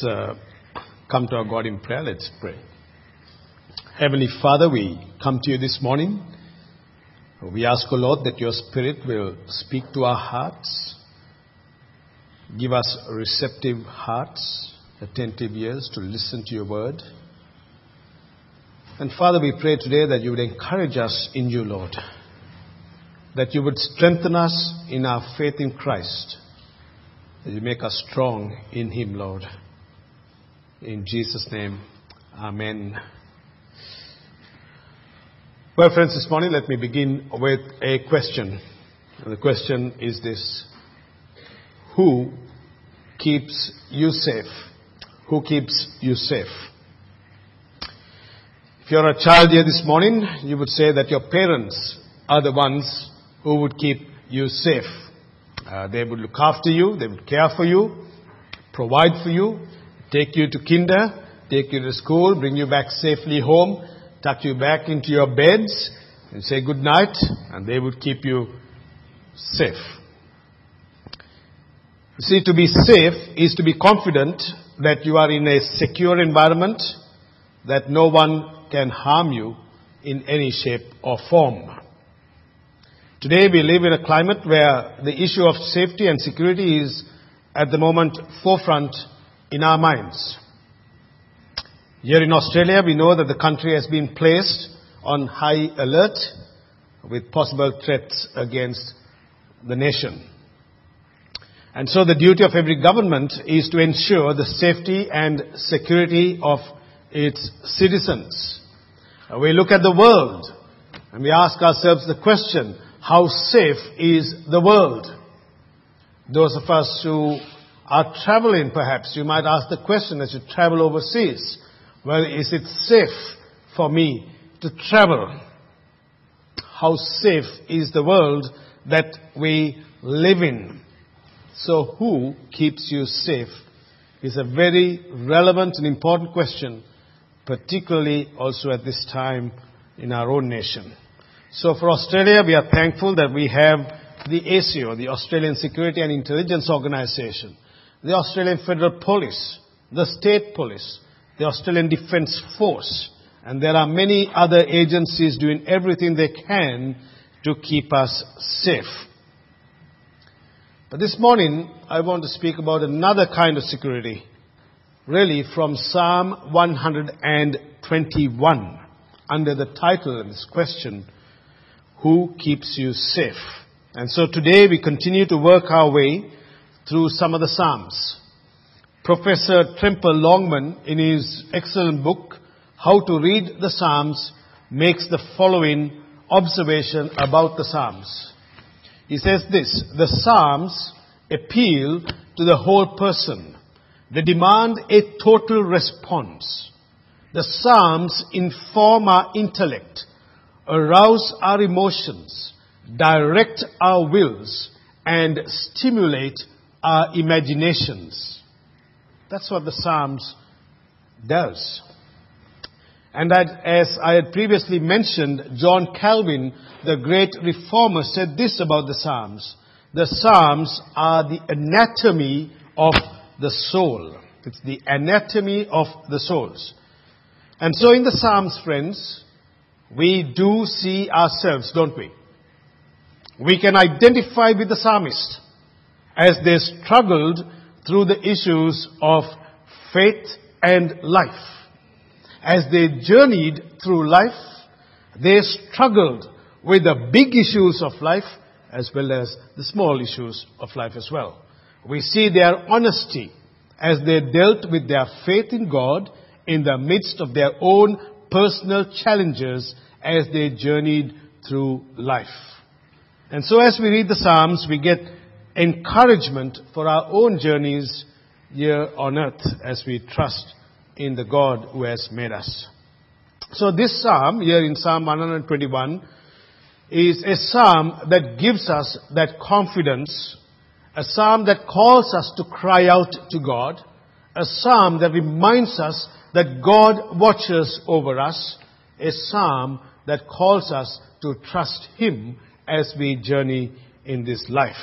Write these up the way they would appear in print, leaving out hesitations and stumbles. Come to our God in prayer. Let's pray. Heavenly Father, we come to you this morning. We ask, O Lord, that your Spirit will speak to our hearts. Give us receptive hearts, attentive ears to listen to your word. And Father, we pray today that you would encourage us in you, Lord. That you would strengthen us in our faith in Christ. That you make us strong in him, Lord. In Jesus' name, amen. Well, friends, this morning let me begin with a question. And the question is this: who keeps you safe? Who keeps you safe? If you're a child here this morning, you would say that your parents are the ones who would keep you safe. They would look after you, they would care for you, provide for you, take you to kinder, take you to school, bring you back safely home, tuck you back into your beds and say good night, and they would keep you safe. You see, to be safe is to be confident that you are in a secure environment, that no one can harm you in any shape or form. Today we live in a climate where the issue of safety and security is at the moment forefront in our minds. Here in Australia, we know that the country has been placed on high alert with possible threats against the nation. And so the duty of every government is to ensure the safety and security of its citizens. We look at the world and we ask ourselves the question, how safe is the world? Those of us who are traveling, perhaps you might ask the question as you travel overseas, well, is it safe for me to travel? How safe is the world that we live in? So who keeps you safe is a very relevant and important question, particularly also at this time in our own nation. So for Australia, we are thankful that we have the ASIO, the Australian Security and Intelligence Organisation, the Australian Federal Police, the State Police, the Australian Defence Force, and there are many other agencies doing everything they can to keep us safe. But this morning, I want to speak about another kind of security, really from Psalm 121, under the title of this question, who keeps you safe? And so today we continue to work our way through some of the Psalms. Professor Tremper Longman, in his excellent book, How to Read the Psalms, makes the following observation about the Psalms. He says this: the Psalms appeal to the whole person. They demand a total response. The Psalms inform our intellect, arouse our emotions, direct our wills, and stimulate our imaginations. That's what the Psalms does. And as I had previously mentioned, John Calvin, the great reformer, said this about the Psalms: the Psalms are the anatomy of the soul. It's the anatomy of the souls. And so in the Psalms, friends, we do see ourselves, don't we? We can identify with the psalmist as they struggled through the issues of faith and life. As they journeyed through life, they struggled with the big issues of life as well as the small issues of life as well. We see their honesty as they dealt with their faith in God in the midst of their own personal challenges as they journeyed through life. And so as we read the Psalms, we get encouragement for our own journeys here on earth as we trust in the God who has made us. So this psalm here in Psalm 121 is a psalm that gives us that confidence, a psalm that calls us to cry out to God, a psalm that reminds us that God watches over us, a psalm that calls us to trust him as we journey in this life.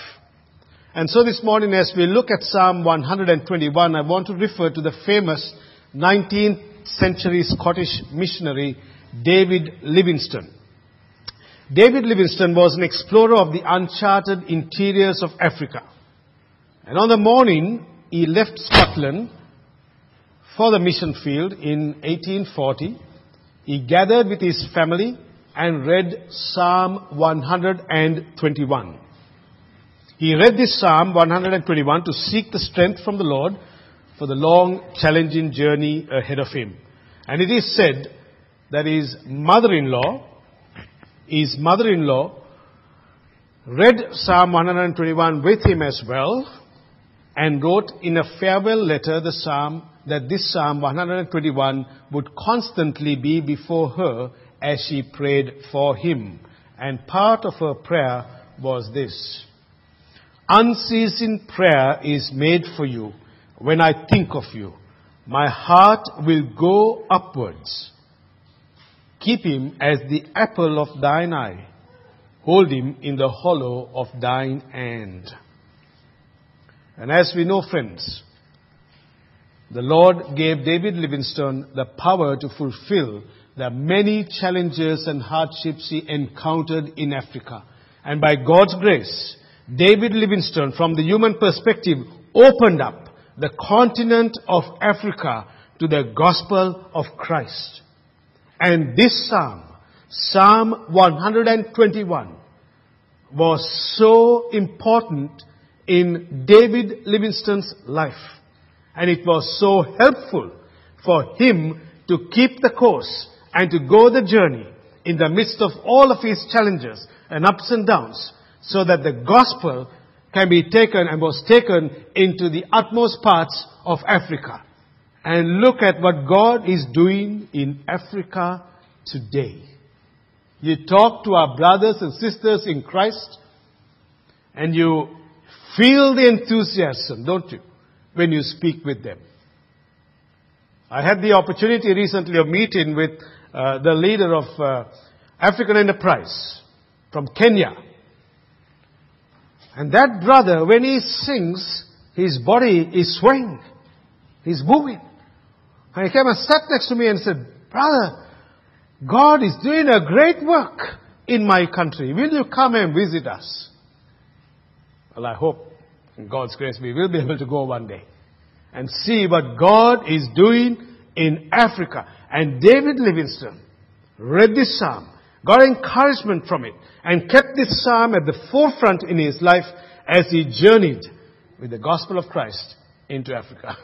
And so this morning, as we look at Psalm 121, I want to refer to the famous 19th century Scottish missionary David Livingstone. David Livingstone was an explorer of the uncharted interiors of Africa. And on the morning, he left Scotland for the mission field in 1840. He gathered with his family and read Psalm 121. He read this Psalm 121 to seek the strength from the Lord for the long, challenging journey ahead of him. And it is said that his mother-in-law read Psalm 121 with him as well, and wrote in a farewell letter the psalm, that this Psalm 121 would constantly be before her as she prayed for him. And part of her prayer was this: "Unceasing prayer is made for you when I think of you. My heart will go upwards. Keep him as the apple of thine eye. Hold him in the hollow of thine hand." And as we know, friends, the Lord gave David Livingstone the power to fulfill the many challenges and hardships he encountered in Africa. And by God's grace, David Livingstone, from the human perspective, opened up the continent of Africa to the gospel of Christ. And this psalm, Psalm 121, was so important in David Livingstone's life. And it was so helpful for him to keep the course and to go the journey in the midst of all of his challenges and ups and downs, so that the gospel can be taken and was taken into the utmost parts of Africa. And look at what God is doing in Africa today. You talk to our brothers and sisters in Christ, and you feel the enthusiasm, don't you, when you speak with them. I had the opportunity recently of meeting with the leader of African Enterprise from Kenya. And that brother, when he sings, his body is swaying. He's moving. And he came and sat next to me and said, "Brother, God is doing a great work in my country. Will you come and visit us?" Well, I hope, in God's grace, we will be able to go one day and see what God is doing in Africa. And David Livingstone read this psalm, got encouragement from it, and kept this psalm at the forefront in his life as he journeyed with the gospel of Christ into Africa.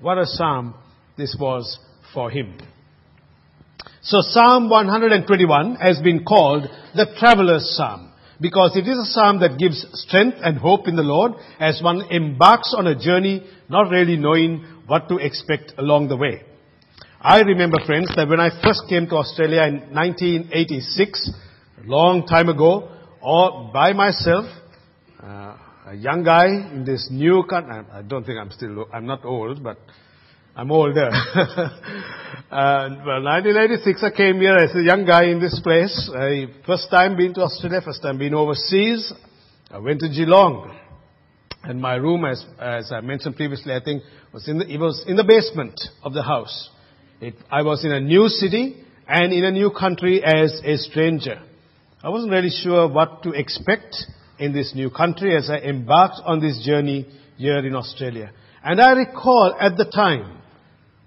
What a psalm this was for him. So Psalm 121 has been called the Traveler's Psalm, because it is a psalm that gives strength and hope in the Lord as one embarks on a journey, not really knowing what to expect along the way. I remember, friends, that when I first came to Australia in 1986, a long time ago, all by myself, a young guy in this new country. I don't think I'm not old, but I'm older. Well, 1986, I came here as a young guy in this place. First time being to Australia, first time being overseas. I went to Geelong. And my room, as I mentioned previously, I think, was in the basement of the house. I was in a new city and in a new country as a stranger. I wasn't really sure what to expect in this new country as I embarked on this journey here in Australia. And I recall at the time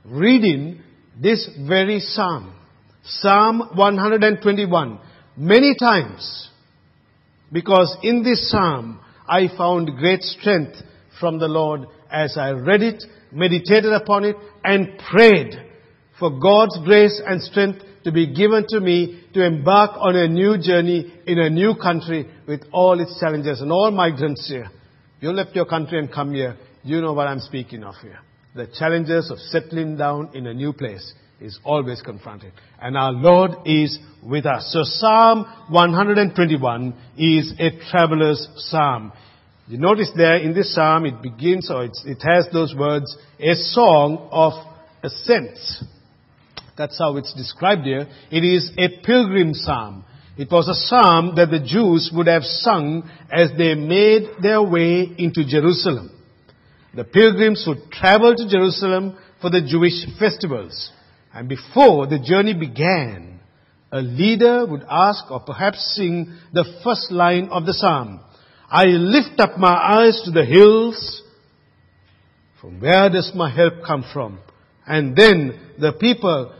reading this very psalm, Psalm 121, many times, because in this psalm I found great strength from the Lord as I read it, meditated upon it, and prayed for God's grace and strength to be given to me to embark on a new journey in a new country with all its challenges. And all migrants here, you left your country and come here, you know what I'm speaking of here. The challenges of settling down in a new place is always confronted. And our Lord is with us. So Psalm 121 is a traveler's psalm. You notice there in this psalm it begins, or it has those words, a song of ascents. That's how it's described here. It is a pilgrim psalm. It was a psalm that the Jews would have sung as they made their way into Jerusalem. The pilgrims would travel to Jerusalem for the Jewish festivals. And before the journey began, a leader would ask or perhaps sing the first line of the psalm. I lift up my eyes to the hills. From where does my help come from? And then the people,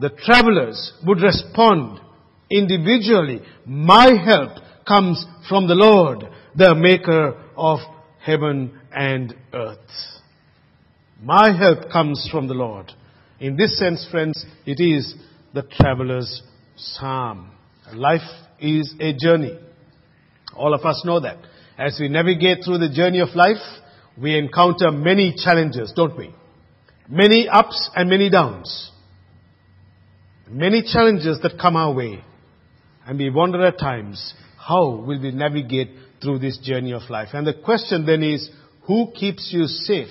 the travelers, would respond individually. My help comes from the Lord, the maker of heaven and earth. My help comes from the Lord. In this sense, friends, it is the traveler's psalm. Life is a journey. All of us know that. As we navigate through the journey of life, we encounter many challenges, don't we? Many ups and many downs. Many challenges that come our way. And we wonder at times, how will we navigate through this journey of life? And the question then is, who keeps you safe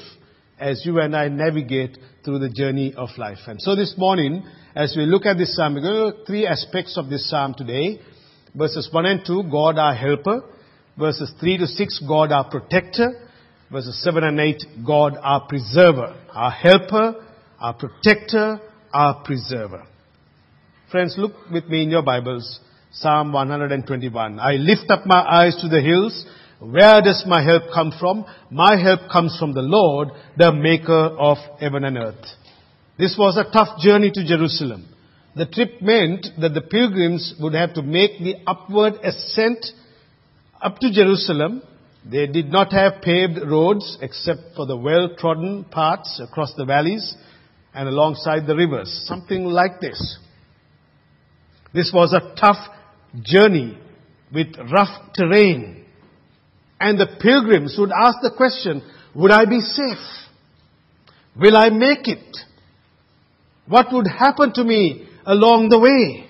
as you and I navigate through the journey of life? And so this morning, as we look at this psalm, we're going to look at three aspects of this psalm today. Verses 1 and 2, God our helper. Verses 3 to 6, God our protector. Verses 7 and 8, God our preserver, our helper, our protector, our preserver. Friends, look with me in your Bibles, Psalm 121. I lift up my eyes to the hills. Where does my help come from? My help comes from the Lord, the maker of heaven and earth. This was a tough journey to Jerusalem. The trip meant that the pilgrims would have to make the upward ascent up to Jerusalem. They did not have paved roads except for the well-trodden parts across the valleys and alongside the rivers. Something like this. This was a tough journey with rough terrain. And the pilgrims would ask the question, would I be safe? Will I make it? What would happen to me along the way?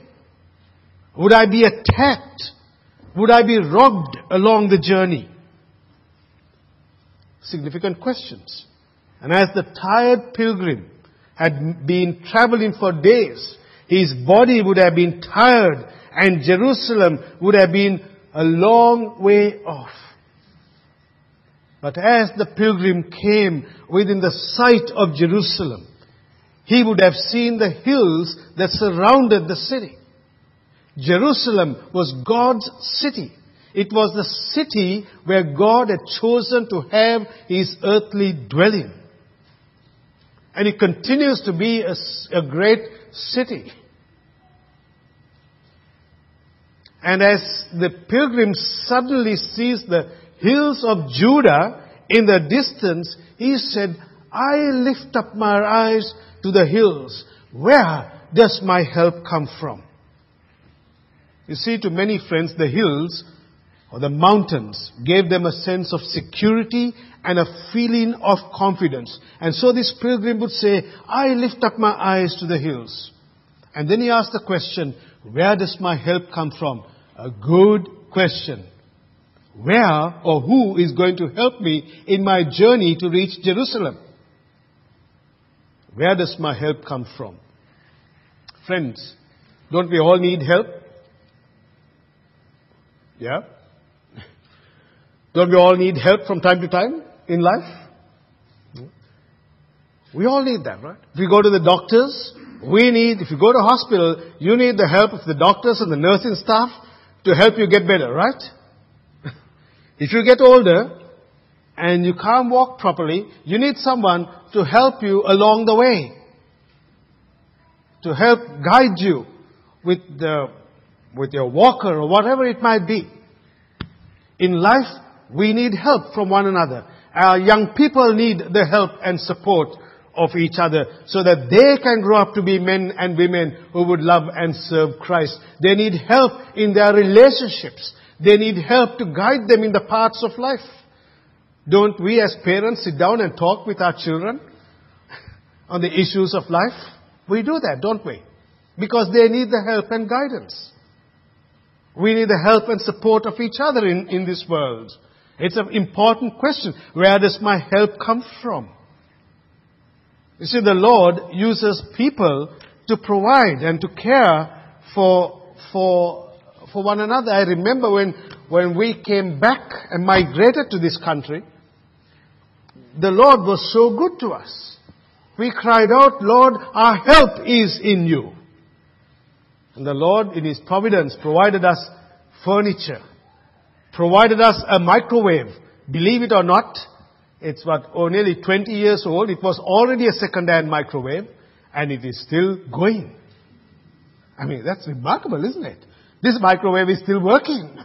Would I be attacked? Would I be robbed along the journey? Significant questions. And as the tired pilgrim had been traveling for days, his body would have been tired and Jerusalem would have been a long way off. But as the pilgrim came within the sight of Jerusalem, he would have seen the hills that surrounded the city. Jerusalem was God's city. It was the city where God had chosen to have his earthly dwelling. And it continues to be a great city. And as the pilgrim suddenly sees the hills of Judah in the distance, he said, I lift up my eyes to the hills. Where does my help come from? You see, to many friends, the hills or the mountains gave them a sense of security and a feeling of confidence. And so this pilgrim would say, I lift up my eyes to the hills. And then he asked the question, where does my help come from? A good question. Where or who is going to help me in my journey to reach Jerusalem? Where does my help come from? Friends, don't we all need help? Yeah? Don't we all need help from time to time in life? We all need that, right? If we go to the doctors, if you go to hospital, you need the help of the doctors and the nursing staff to help you get better, right? If you get older and you can't walk properly, you need someone to help you along the way, to help guide you with your walker or whatever it might be. In life, we need help from one another. Our young people need the help and support of each other so that they can grow up to be men and women who would love and serve Christ. They need help in their relationships. They need help to guide them in the paths of life. Don't we as parents sit down and talk with our children on the issues of life? We do that, don't we? Because they need the help and guidance. We need the help and support of each other in this world. It's an important question. Where does my help come from? You see, the Lord uses people to provide and to care for for one another. I remember when we came back and migrated to this country, the Lord was so good to us. We cried out, Lord, our help is in you. And the Lord, in His providence, provided us furniture, provided us a microwave. Believe it or not, it's nearly 20 years old. It was already a second-hand microwave, and it is still going. I mean, that's remarkable, isn't it? This microwave is still working.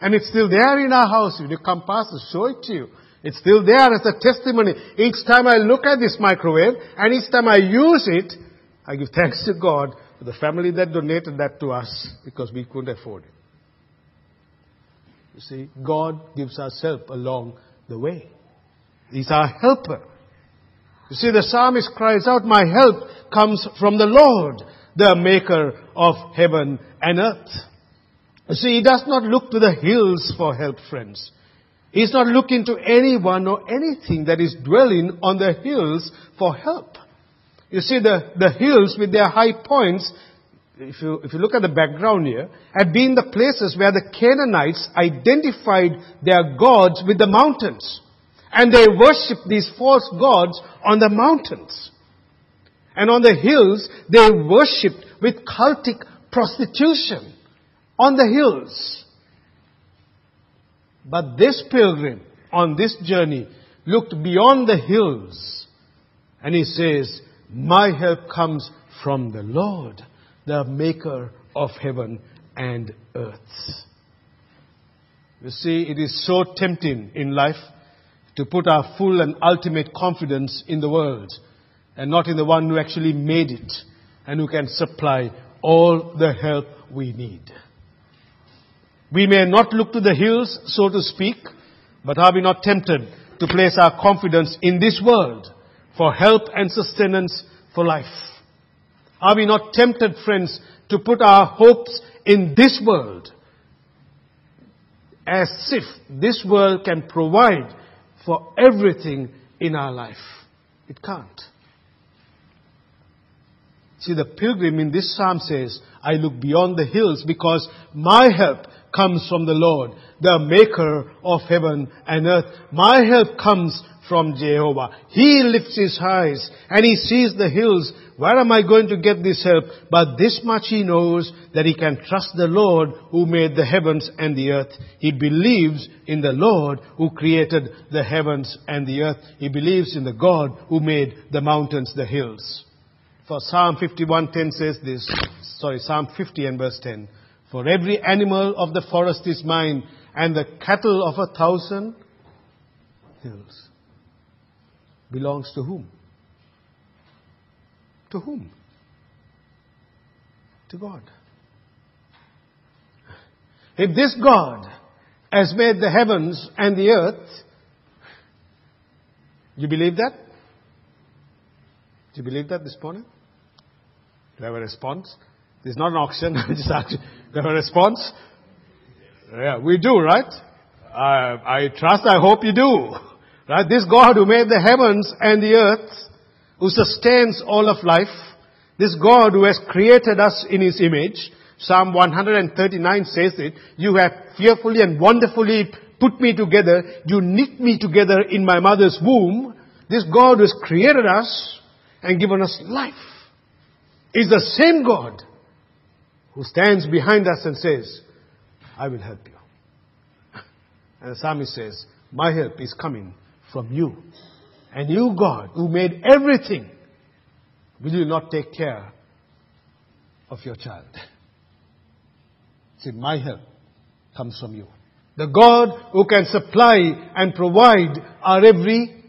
And it's still there in our house. When you come past, I'll show it to you. It's still there as a testimony. Each time I look at this microwave, and each time I use it, I give thanks to God for the family that donated that to us, because we couldn't afford it. You see, God gives us help along the way. He's our helper. You see, the psalmist cries out, my help comes from the Lord, the maker of heaven and earth. You see, he does not look to the hills for help, friends. He's not looking to anyone or anything that is dwelling on the hills for help. You see, the hills with their high points, if you look at the background here, had been the places where the Canaanites identified their gods with the mountains. And they worshipped these false gods on the mountains. And on the hills, they worshipped with cultic prostitution on the hills. But this pilgrim on this journey looked beyond the hills. And he says, my help comes from the Lord, the maker of heaven and earth. You see, it is so tempting in life to put our full and ultimate confidence in the world and not in the one who actually made it and who can supply all the help we need. We may not look to the hills, so to speak, but are we not tempted to place our confidence in this world for help and sustenance for life? Are we not tempted, friends, to put our hopes in this world as if this world can provide for everything in our life? It can't. See, the pilgrim in this psalm says, I look beyond the hills because my help comes from the Lord, the maker of heaven and earth. My help comes from Jehovah. He lifts his eyes and he sees the hills. Where am I going to get this help? But this much he knows, that he can trust the Lord who made the heavens and the earth. He believes in the Lord who created the heavens and the earth. He believes in the God who made the mountains, the hills. For Psalm 50 and verse 10. For every animal of the forest is mine, and the cattle of 1,000 hills. Belongs to whom? To whom? To God. If this God has made the heavens and the earth, you believe that? Do you believe that this morning? Do I have a response? This is not an auction. I just asked you. Do I have a response? Yeah, we do, right? I trust, I hope you do. Right? This God who made the heavens and the earth, who sustains all of life, this God who has created us in His image, Psalm 139 says it, you have fearfully and wonderfully put me together, you knit me together in my mother's womb. This God who has created us and given us life is the same God who stands behind us and says, I will help you. And the psalmist says, my help is coming from you. And you, God, who made everything, will you not take care of your child? See, my help comes from you. The God who can supply and provide our every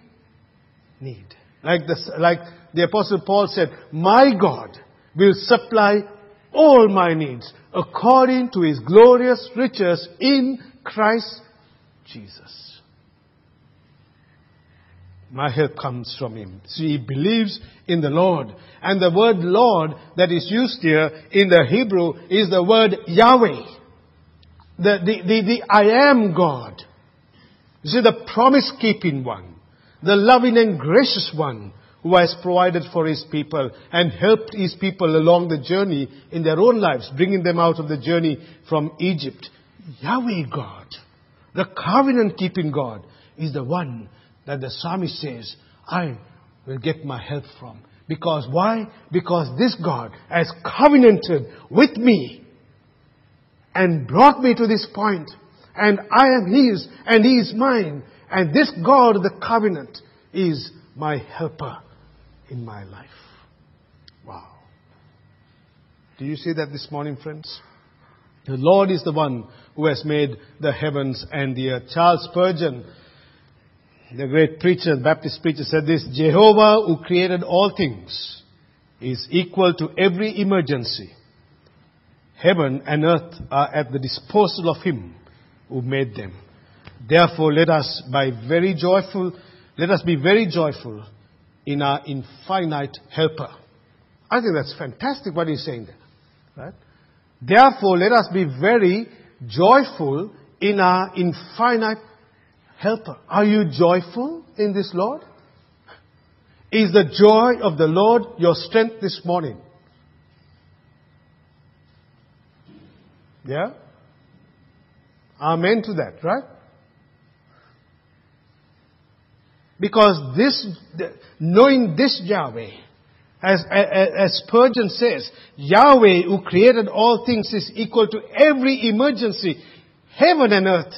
need. Like the Apostle Paul said, my God will supply all my needs according to His glorious riches in Christ Jesus. My help comes from Him. See, he believes in the Lord. And the word Lord that is used here in the Hebrew is the word Yahweh. The I am God. You see, the promise-keeping one, the loving and gracious one, who has provided for his people and helped his people along the journey in their own lives, bringing them out of the journey from Egypt. Yahweh God, the covenant-keeping God, is the one that the psalmist says, I will get my help from. Because why? Because this God has covenanted with me and brought me to this point. And I am his and he is mine. And this God of the covenant is my helper in my life. Wow. Do you see that this morning, friends? The Lord is the one who has made the heavens and the earth. Charles Spurgeon, the great preacher, Baptist preacher, said this: Jehovah, who created all things, is equal to every emergency. Heaven and earth are at the disposal of him who made them. Therefore, let us be very joyful in our infinite helper. I think that's fantastic what he's saying there. Right? Therefore, let us be very joyful in our infinite helper. Are you joyful in this, Lord? Is the joy of the Lord your strength this morning? Yeah? Amen to that, right? Because knowing this Yahweh, as Spurgeon says, Yahweh who created all things is equal to every emergency. Heaven and earth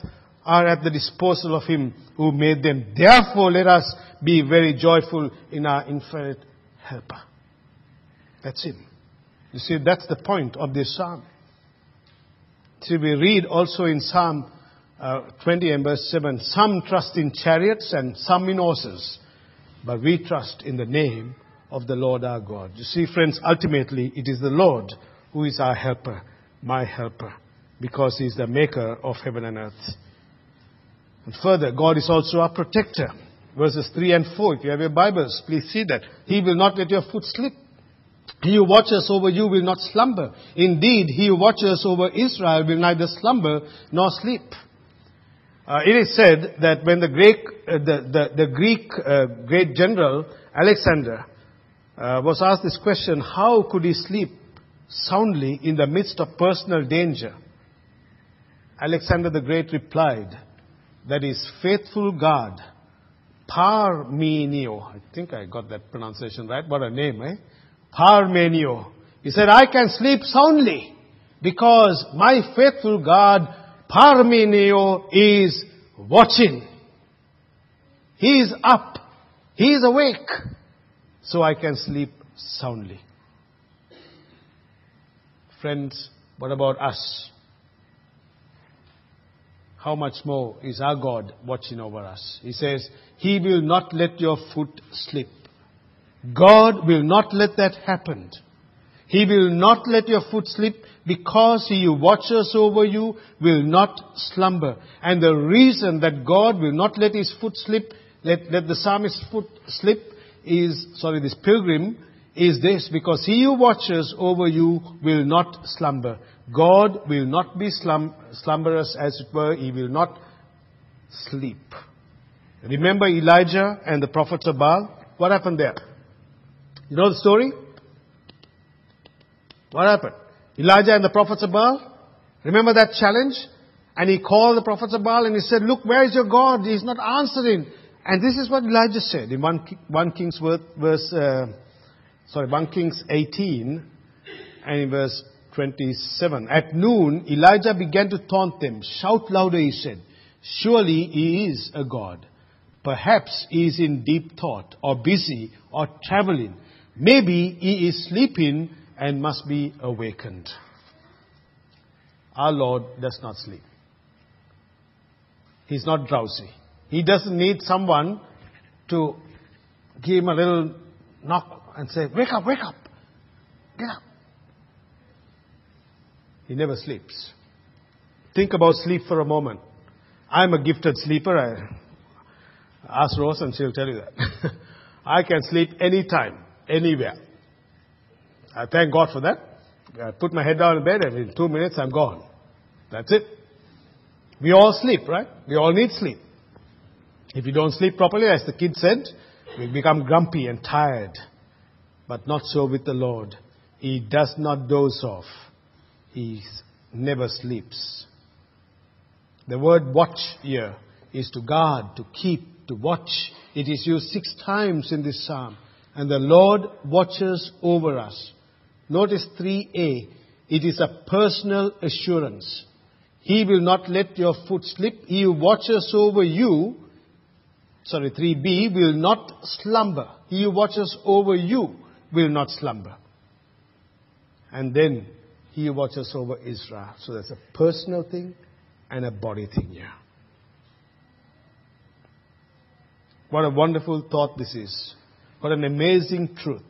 are at the disposal of him who made them. Therefore, let us be very joyful in our infinite helper. That's him. You see, that's the point of this psalm. See, we read also in Psalm 20 and verse 7, some trust in chariots and some in horses, but we trust in the name of the Lord our God. You see, friends, ultimately it is the Lord who is our helper, my helper, because he is the maker of heaven and earth. And further, God is also our protector. Verses 3 and 4, if you have your Bibles, please see that. He will not let your foot slip. He who watches over you will not slumber. Indeed, he who watches over Israel will neither slumber nor sleep. It is said that when the Greek great general Alexander was asked this question, how could he sleep soundly in the midst of personal danger? Alexander the Great replied that his faithful guard, Parmenio, I think I got that pronunciation right, what a name, eh? Parmenio. He said, I can sleep soundly because my faithful guard, Parmenio, is watching. He is up. He is awake. So I can sleep soundly. Friends, what about us? How much more is our God watching over us? He says, he will not let your foot slip. God will not let that happen. He will not let your foot slip because he who watches over you will not slumber. And the reason that God will not let his foot slip, let the psalmist's foot slip, this pilgrim, is this, because he who watches over you will not slumber. God will not be slumberous, as it were. He will not sleep. Remember Elijah and the prophets of Baal? What happened there? You know the story? What happened? Elijah and the prophets of Baal. Remember that challenge? And he called the prophets of Baal and he said, look, where is your God? He's not answering. And this is what Elijah said in 1 Kings 18 and in verse 27. At noon, Elijah began to taunt them. Shout louder, he said. Surely he is a God. Perhaps he is in deep thought or busy or traveling. Maybe he is sleeping and must be awakened. Our Lord does not sleep. He's not drowsy. He doesn't need someone to give him a little knock and say, wake up, get up. He never sleeps. Think about sleep for a moment. I'm a gifted sleeper. Ask Rose and she'll tell you that. I can sleep anytime, anywhere. I thank God for that. I put my head down in bed and in 2 minutes I'm gone. That's it. We all sleep, right? We all need sleep. If you don't sleep properly, as the kid said, We become grumpy and tired, but not so with the Lord. He does not doze off. He never sleeps. The word watch here is to guard, to keep, to watch. It is used 6 times in this psalm. And the Lord watches over us. Notice 3a. It is a personal assurance. He will not let your foot slip. He who watches over you, 3b, will not slumber. He who watches over you will not slumber. And then he who watches over Israel. So that's a personal thing and a body thing here. What a wonderful thought this is. What an amazing truth.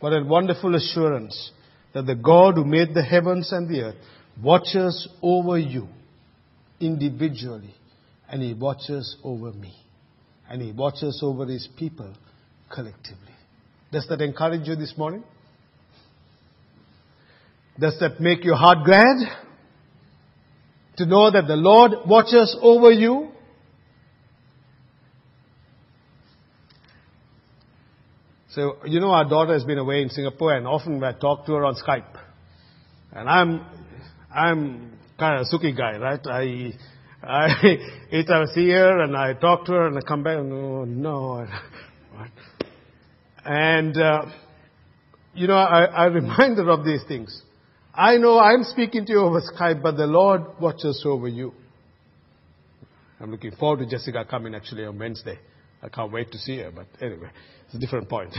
What a wonderful assurance that the God who made the heavens and the earth watches over you individually, and He watches over me, and He watches over His people collectively. Does that encourage you this morning? Does that make your heart glad? To know that the Lord watches over you? So, you know, our daughter has been away in Singapore, and often I talk to her on Skype. And I'm kind of a suki guy, right? I see her and I talk to her and I come back and no. And, I remind her of these things. I know I'm speaking to you over Skype, but the Lord watches over you. I'm looking forward to Jessica coming actually on Wednesday. I can't wait to see her, but anyway, it's a different point.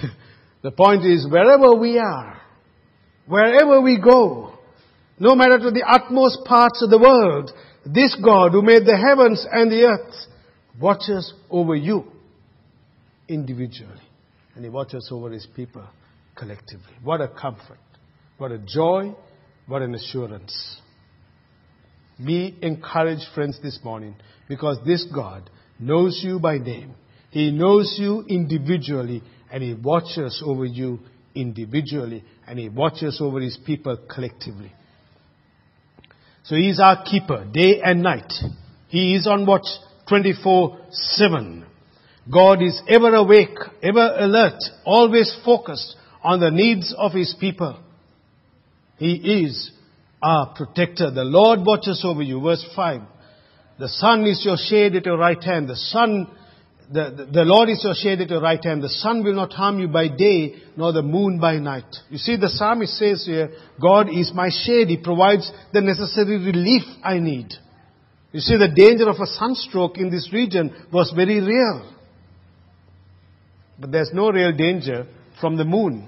The point is, wherever we are, wherever we go, no matter to the utmost parts of the world, this God who made the heavens and the earth watches over you individually. And He watches over His people collectively. What a comfort. What a joy. What an assurance. Be encouraged, friends, this morning, because this God knows you by name. He knows you individually, and He watches over you individually, and He watches over His people collectively. So He is our keeper, day and night. He is on watch 24/7. God is ever awake, ever alert, always focused on the needs of His people. He is our protector. The Lord watches over you. Verse 5. The sun is your shade at your right hand. The Lord is your shade at your right hand. The sun will not harm you by day, nor the moon by night. You see, the psalmist says here, God is my shade. He provides the necessary relief I need. You see, the danger of a sunstroke in this region was very real. But there's no real danger from the moon.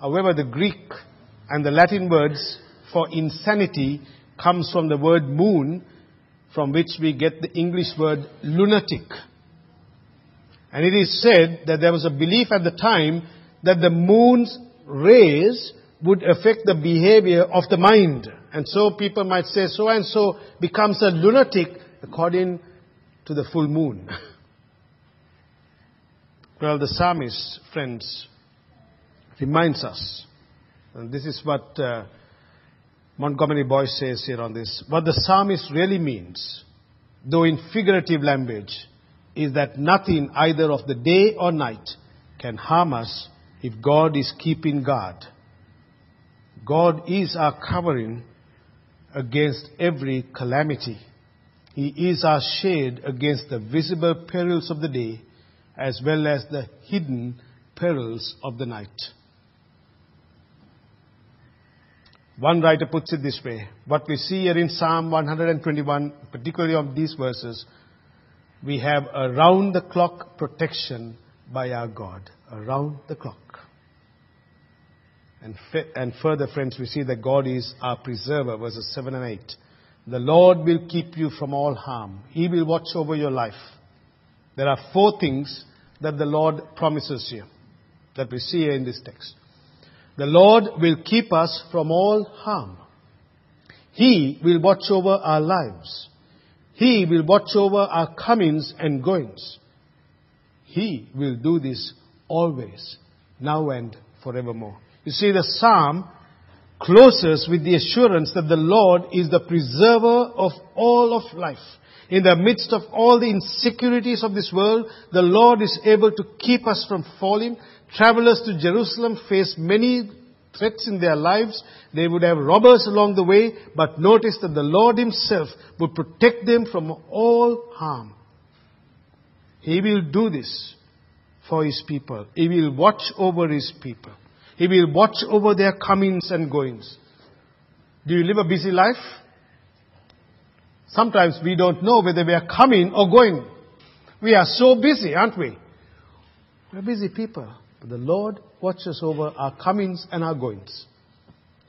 However, the Greek and the Latin words for insanity comes from the word moon, from which we get the English word lunatic. And it is said that there was a belief at the time that the moon's rays would affect the behavior of the mind. And so people might say, so-and-so becomes a lunatic according to the full moon. Well, the psalmist, friends, reminds us, and this is what Montgomery Boyce says here on this, what the psalmist really means, though in figurative language, is that nothing either of the day or night can harm us if God is keeping guard. God is our covering against every calamity. He is our shade against the visible perils of the day as well as the hidden perils of the night. One writer puts it this way. What we see here in Psalm 121, particularly of these verses, we have a round-the-clock protection by our God. Around the clock. And further, friends, we see that God is our preserver, verses 7 and 8. The Lord will keep you from all harm. He will watch over your life. There are 4 things that the Lord promises you, that we see here in this text. The Lord will keep us from all harm. He will watch over our lives. He will watch over our comings and goings. He will do this always, now and forevermore. You see, the psalm closes with the assurance that the Lord is the preserver of all of life. In the midst of all the insecurities of this world, the Lord is able to keep us from falling. Travelers to Jerusalem face many threats in their lives. They would have robbers along the way, but notice that the Lord Himself would protect them from all harm. He will do this for His people. He will watch over His people. He will watch over their comings and goings. Do you live a busy life? Sometimes we don't know whether we are coming or going. We are so busy, aren't we? We're busy people. But the Lord watches over our comings and our goings.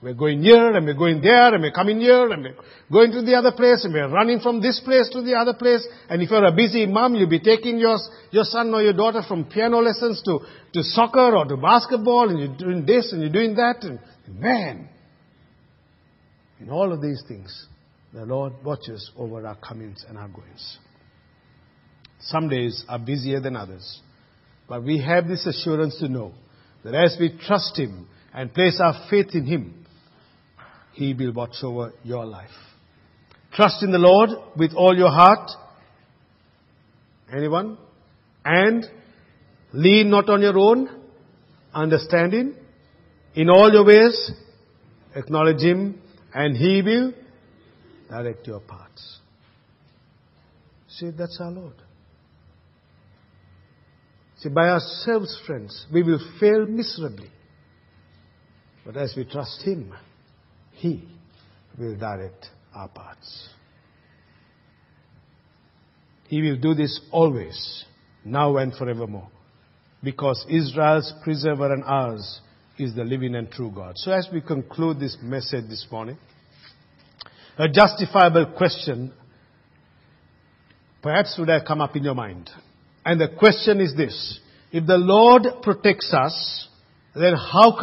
We're going here and we're going there and we're coming here and we're going to the other place and we're running from this place to the other place. And if you're a busy mom, you'll be taking your son or your daughter from piano lessons to soccer or to basketball, and you're doing this and you're doing that. And man, in all of these things, the Lord watches over our comings and our goings. Some days are busier than others, but we have this assurance to know that as we trust Him and place our faith in Him, He will watch over your life. Trust in the Lord with all your heart. Anyone? And lean not on your own understanding. In all your ways, acknowledge Him, and He will direct your paths. See, that's our Lord. See, by ourselves, friends, we will fail miserably. But as we trust Him, He will direct our paths. He will do this always, now and forevermore, because Israel's preserver and ours is the living and true God. So as we conclude this message this morning, a justifiable question perhaps would have come up in your mind. And the question is this: if the Lord protects us, then how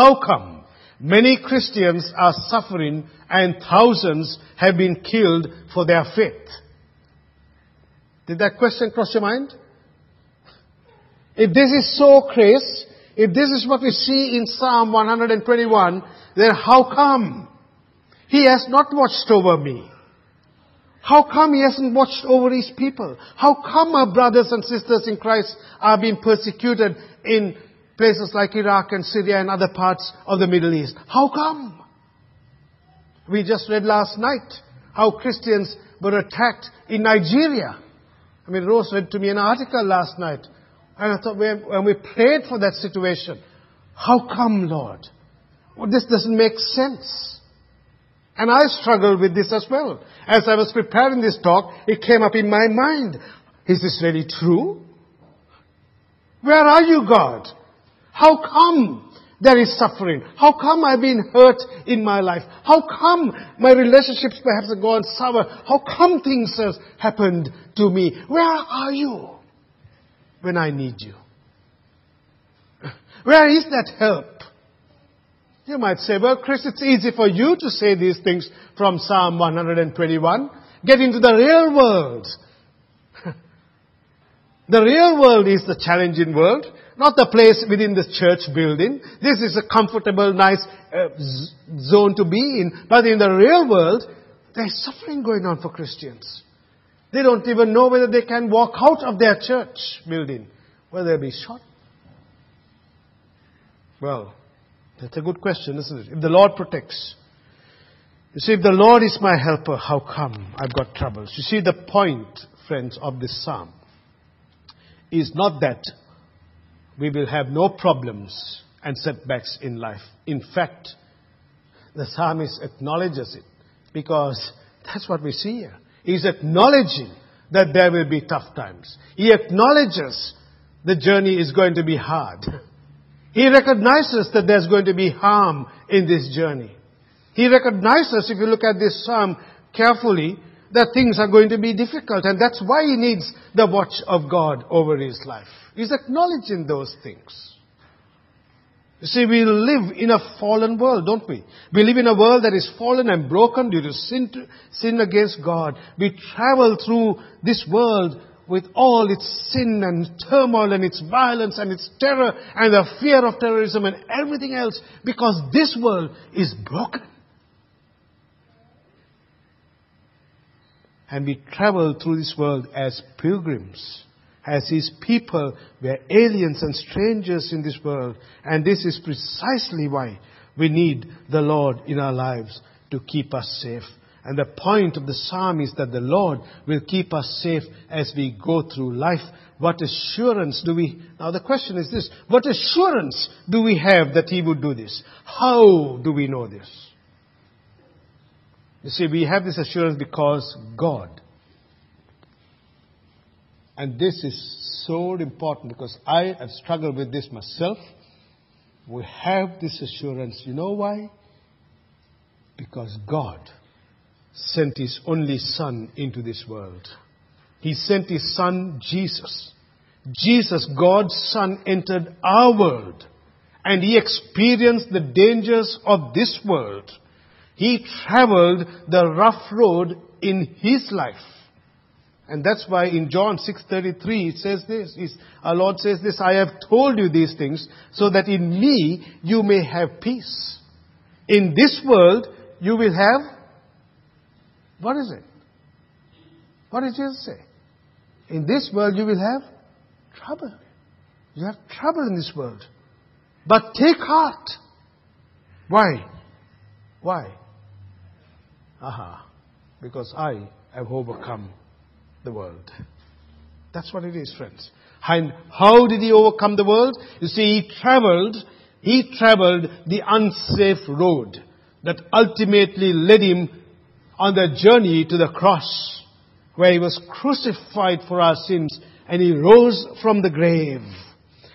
come many Christians are suffering and thousands have been killed for their faith? Did that question cross your mind? If this is so, Chris, if this is what we see in Psalm 121, then how come He has not watched over me? How come He hasn't watched over His people? How come our brothers and sisters in Christ are being persecuted in places like Iraq and Syria and other parts of the Middle East? How come? We just read last night how Christians were attacked in Nigeria. I mean, Rose read to me an article last night, and I thought, when we prayed for that situation, how come, Lord? Well, this doesn't make sense. And I struggled with this as well. As I was preparing this talk, it came up in my mind. Is this really true? Where are you, God? How come there is suffering? How come I've been hurt in my life? How come my relationships perhaps have gone sour? How come things have happened to me? Where are you when I need you? Where is that help? You might say, well, Chris, it's easy for you to say these things from Psalm 121. Get into the real world. The real world is the challenging world, not the place within the church building. This is a comfortable, nice zone to be in. But in the real world, there's suffering going on for Christians. They don't even know whether they can walk out of their church building, whether they'll be shot. Well, that's a good question, isn't it? If the Lord protects. You see, if the Lord is my helper, how come I've got troubles? You see, the point, friends, of this psalm is not that we will have no problems and setbacks in life. In fact, the psalmist acknowledges it, because that's what we see here. He's acknowledging that there will be tough times. He acknowledges the journey is going to be hard. He recognizes that there's going to be harm in this journey. He recognizes, if you look at this psalm carefully, that things are going to be difficult, and that's why he needs the watch of God over his life. He's acknowledging those things. You see, we live in a fallen world, don't we? We live in a world that is fallen and broken due to sin against God. We travel through this world with all its sin and turmoil and its violence and its terror and the fear of terrorism and everything else, because this world is broken. And we travel through this world as pilgrims, as His people. We're aliens and strangers in this world. And this is precisely why we need the Lord in our lives to keep us safe. And the point of the psalm is that the Lord will keep us safe as we go through life. What assurance do we... Now the question is this. What assurance do we have that He would do this? How do we know this? You see, we have this assurance because God. And this is so important because I have struggled with this myself. We have this assurance. You know why? Because God sent His only Son into this world. He sent His Son, Jesus. Jesus, God's Son, entered our world. And He experienced the dangers of this world. He traveled the rough road in His life. And that's why in John 6:33 it says this, our Lord says this, I have told you these things so that in me you may have peace. In this world you will have, what is it? What did Jesus say? In this world you will have trouble. You have trouble in this world. But take heart. Why? Why? Because I have overcome the world. That's what it is, friends. And how did He overcome the world? You see, He traveled the unsafe road that ultimately led Him on the journey to the cross, where He was crucified for our sins and He rose from the grave.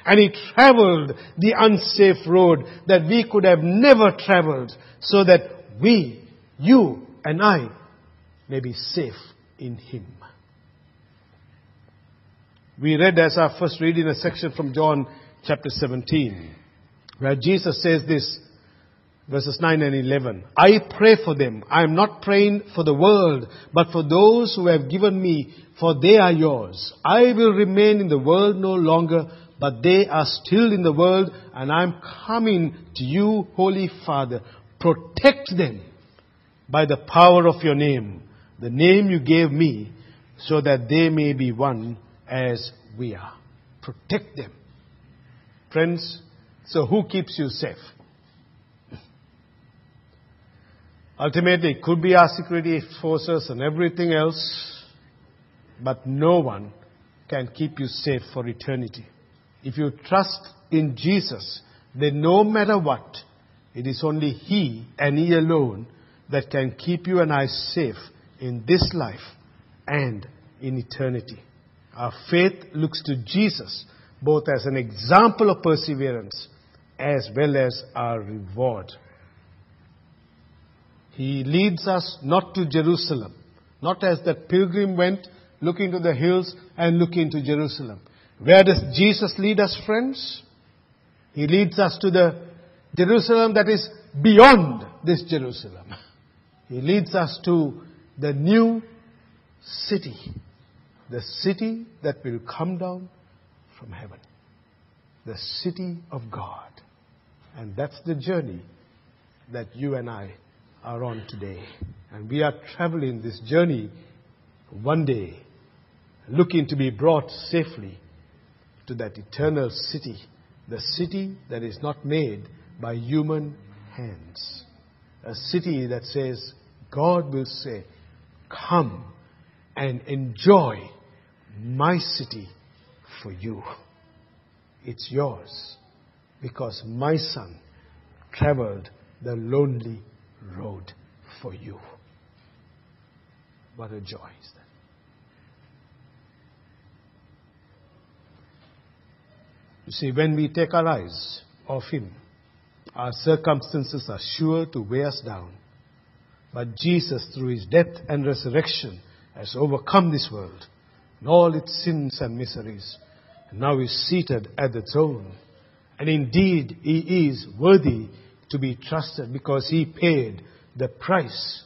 And He traveled the unsafe road that we could have never traveled, so that we, you and I, may be safe in Him. We read as our first reading a section from John chapter 17, where Jesus says this, verses 9 and 11. I pray for them. I am not praying for the world, but for those who have given me, for they are yours. I will remain in the world no longer, but they are still in the world, and I am coming to you, Holy Father. Protect them by the power of your name, the name you gave me, so that they may be one as we are. Protect them. Friends, so who keeps you safe? Ultimately, it could be our security forces and everything else, but no one can keep you safe for eternity. If you trust in Jesus, then no matter what, it is only He and He alone that can keep you and I safe in this life and in eternity. Our faith looks to Jesus both as an example of perseverance as well as our reward. He leads us not to Jerusalem, not as that pilgrim went looking to the hills and looking to Jerusalem. Where does Jesus lead us, friends? He leads us to the Jerusalem that is beyond this Jerusalem. He leads us to the new city, the city that will come down from heaven, the city of God. And that's the journey that you and I are on today. And we are traveling this journey one day, looking to be brought safely to that eternal city, the city that is not made by human hands, a city that says, God will say, come and enjoy my city for you. It's yours because my Son traveled the lonely road for you. What a joy is that. You see, when we take our eyes off Him, our circumstances are sure to weigh us down. But Jesus, through His death and resurrection, has overcome this world and all its sins and miseries. And now is seated at the throne. And indeed, He is worthy to be trusted because He paid the price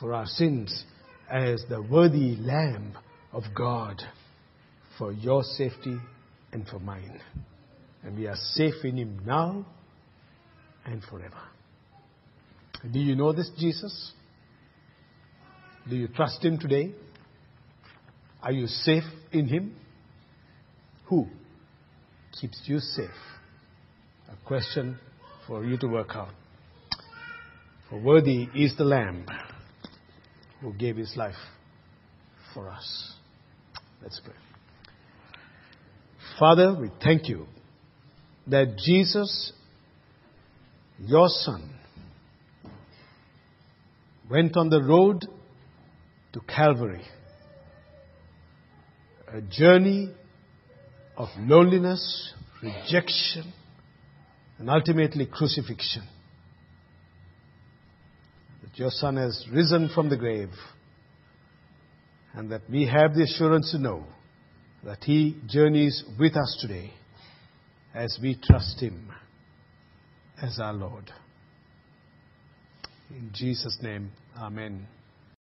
for our sins as the worthy Lamb of God. for your safety and for mine. And we are safe in him now and forever. Do you know this Jesus? Do you trust him today? Are you safe in him? Who keeps you safe? A question for you to work out. For worthy is the Lamb who gave his life for us. Let's pray. Father, we thank you that Jesus, your Son, went on the road to Calvary, a journey of loneliness, rejection, and ultimately crucifixion. That your Son has risen from the grave, and that we have the assurance to know that he journeys with us today as we trust him as our Lord. In Jesus' name, amen.